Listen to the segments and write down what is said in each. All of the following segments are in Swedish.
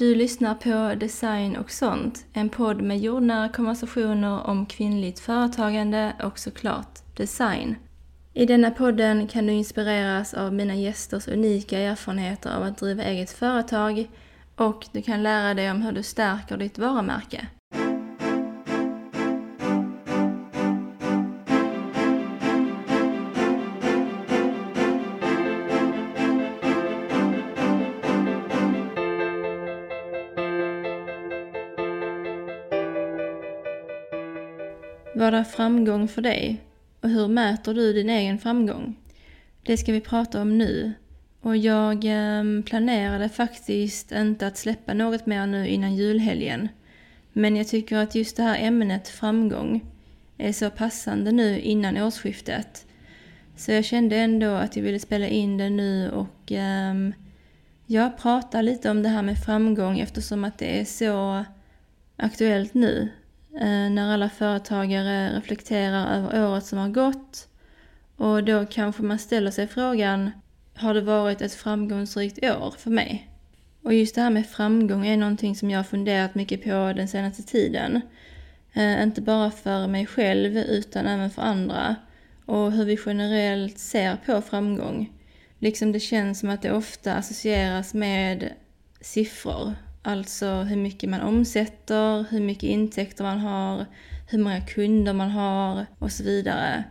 Du lyssnar på Design och sånt, en podd med jordnära konversationer om kvinnligt företagande och såklart design. I denna podden kan du inspireras av mina gästers unika erfarenheter av att driva eget företag och du kan lära dig om hur du stärker ditt varumärke. Vad är framgång för dig? Och hur mäter du din egen framgång? Det ska vi prata om nu. Och jag planerade faktiskt inte att släppa något mer nu innan julhelgen. Men jag tycker att just det här ämnet framgång är så passande nu innan årsskiftet. Så jag kände ändå att jag ville spela in det nu och jag pratar lite om det här med framgång eftersom att det är så aktuellt nu. När alla företagare reflekterar över året som har gått och då kanske man ställer sig frågan, har det varit ett framgångsrikt år för mig? Och just det här med framgång är någonting som jag har funderat mycket på den senaste tiden. Inte bara för mig själv utan även för andra och hur vi generellt ser på framgång. Liksom det känns som att det ofta associeras med siffror. Alltså hur mycket man omsätter, hur mycket intäkter man har, hur många kunder man har och så vidare.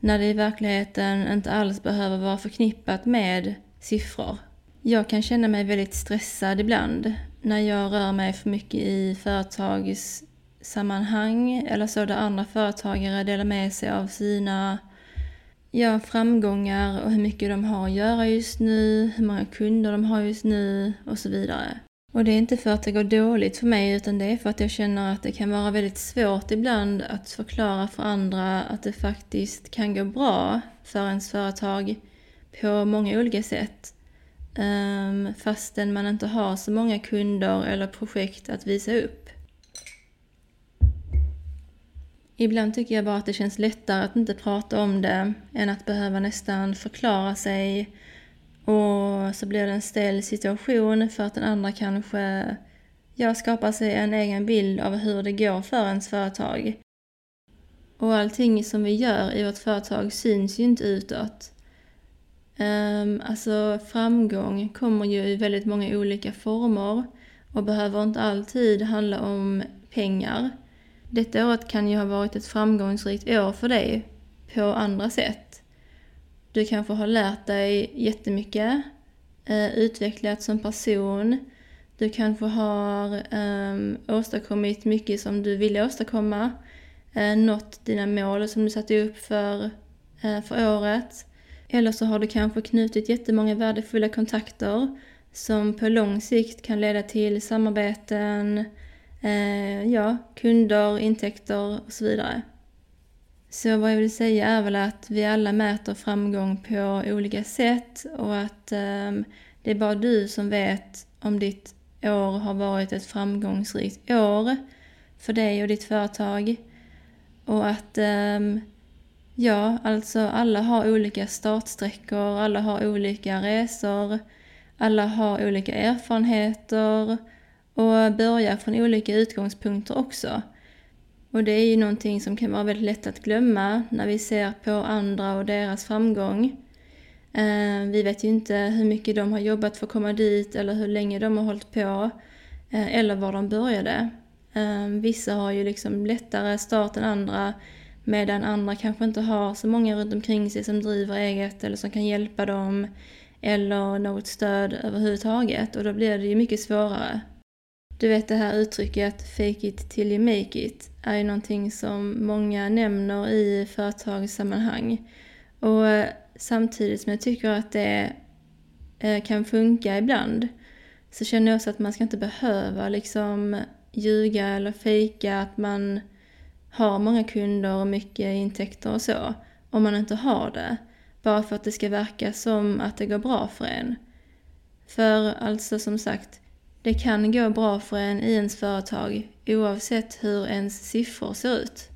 När det i verkligheten inte alls behöver vara förknippat med siffror. Jag kan känna mig väldigt stressad ibland när jag rör mig för mycket i företagssammanhang eller så där andra företagare delar med sig av sina framgångar och hur mycket de har att göra just nu, hur många kunder de har just nu och så vidare. Och det är inte för att det går dåligt för mig utan det är för att jag känner att det kan vara väldigt svårt ibland att förklara för andra att det faktiskt kan gå bra för ens företag på många olika sätt. Fastän man inte har så många kunder eller projekt att visa upp. Ibland tycker jag bara att det känns lättare att inte prata om det än att behöva nästan förklara sig. Och så blir det en stel situation för att den andra kanske skapar sig en egen bild av hur det går för ens företag. Och allting som vi gör i vårt företag syns ju inte utåt. Alltså framgång kommer ju i väldigt många olika former och behöver inte alltid handla om pengar. Detta året kan ju ha varit ett framgångsrikt år för dig på andra sätt. Du kanske har lärt dig jättemycket, utvecklats som person. Du kanske har åstadkommit mycket som du ville åstadkomma. Nått dina mål som du satte upp för året. Eller så har du kanske knutit jättemånga värdefulla kontakter som på lång sikt kan leda till samarbeten, kunder, intäkter och så vidare. Så vad jag vill säga är väl att vi alla mäter framgång på olika sätt och att det är bara du som vet om ditt år har varit ett framgångsrikt år för dig och ditt företag. Och att alla har olika startsträckor, alla har olika resor, alla har olika erfarenheter och börjar från olika utgångspunkter också. Och det är ju någonting som kan vara väldigt lätt att glömma när vi ser på andra och deras framgång. Vi vet ju inte hur mycket de har jobbat för att komma dit eller hur länge de har hållit på eller var de började. Vissa har ju liksom lättare start än andra medan andra kanske inte har så många runt omkring sig som driver eget eller som kan hjälpa dem eller något stöd överhuvudtaget och då blir det ju mycket svårare. Du vet det här uttrycket fake it till you make it är ju någonting som många nämner i företagssammanhang. Och samtidigt som jag tycker att det kan funka ibland så känner jag också att man ska inte behöva liksom ljuga eller fejka att man har många kunder och mycket intäkter och så om man inte har det. Bara för att det ska verka som att det går bra för en. För alltså som sagt, det kan gå bra för en i ens företag oavsett hur ens siffror ser ut.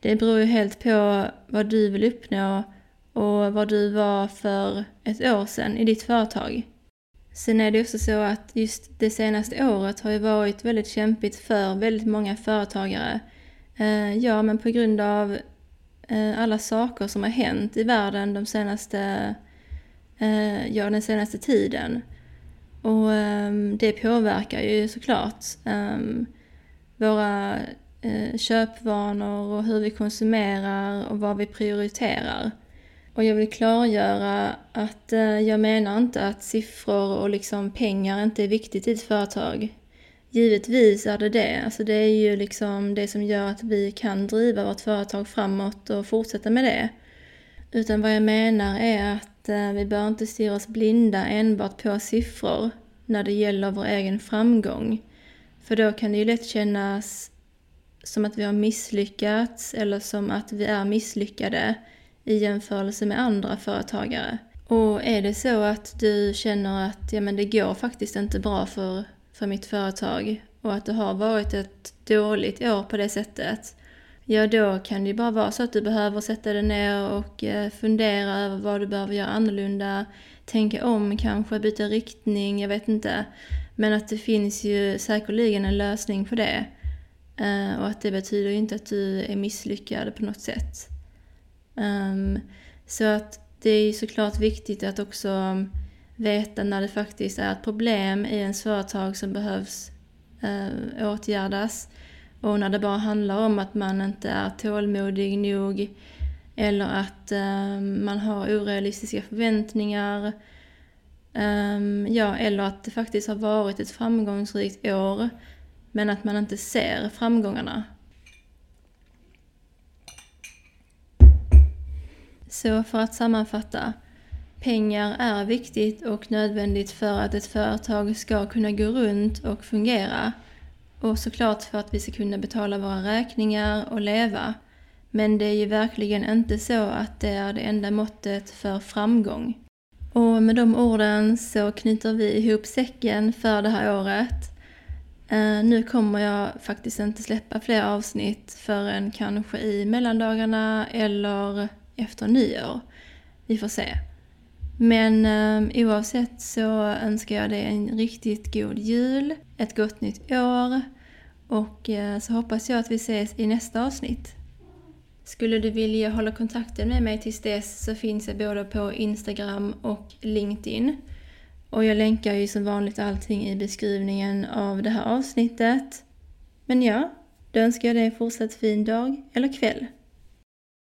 Det beror ju helt på vad du vill uppnå och vad du var för ett år sedan i ditt företag. Sen är det också så att just det senaste året har ju varit väldigt kämpigt för väldigt många företagare. Ja, men på grund av alla saker som har hänt i världen den senaste tiden. Och det påverkar ju såklart våra köpvanor och hur vi konsumerar och vad vi prioriterar. Och jag vill klargöra att jag menar inte att siffror och liksom pengar inte är viktigt i ett företag. Givetvis är det. Alltså det är ju liksom det som gör att vi kan driva vårt företag framåt och fortsätta med det. Utan vad jag menar är att vi bör inte stirra oss blinda enbart på siffror när det gäller vår egen framgång. För då kan det ju lätt kännas som att vi har misslyckats eller som att vi är misslyckade i jämförelse med andra företagare. Och är det så att du känner att ja, men det går faktiskt inte bra för mitt företag och att det har varit ett dåligt år på det sättet, ja då kan det ju bara vara så att du behöver sätta dig ner och fundera över vad du behöver göra annorlunda, tänka om, kanske byta riktning, jag vet inte. Men att det finns ju säkerligen en lösning på det och att det betyder ju inte att du är misslyckad på något sätt. Så att det är ju såklart viktigt att också veta när det faktiskt är ett problem i ens företag som behövs åtgärdas, och när det bara handlar om att man inte är tålmodig nog eller att man har orealistiska förväntningar eller att det faktiskt har varit ett framgångsrikt år men att man inte ser framgångarna. Så för att sammanfatta, pengar är viktigt och nödvändigt för att ett företag ska kunna gå runt och fungera. Och såklart för att vi ska kunna betala våra räkningar och leva. Men det är ju verkligen inte så att det är det enda måttet för framgång. Och med de orden så knyter vi ihop säcken för det här året. Nu kommer jag faktiskt inte släppa fler avsnitt förrän kanske i mellandagarna eller efter nyår. Vi får se. Men oavsett så önskar jag dig en riktigt god jul, ett gott nytt år och så hoppas jag att vi ses i nästa avsnitt. Skulle du vilja hålla kontakten med mig tills dess så finns jag både på Instagram och LinkedIn. Och jag länkar ju som vanligt allting i beskrivningen av det här avsnittet. Men ja, då önskar jag dig en fortsatt fin dag eller kväll.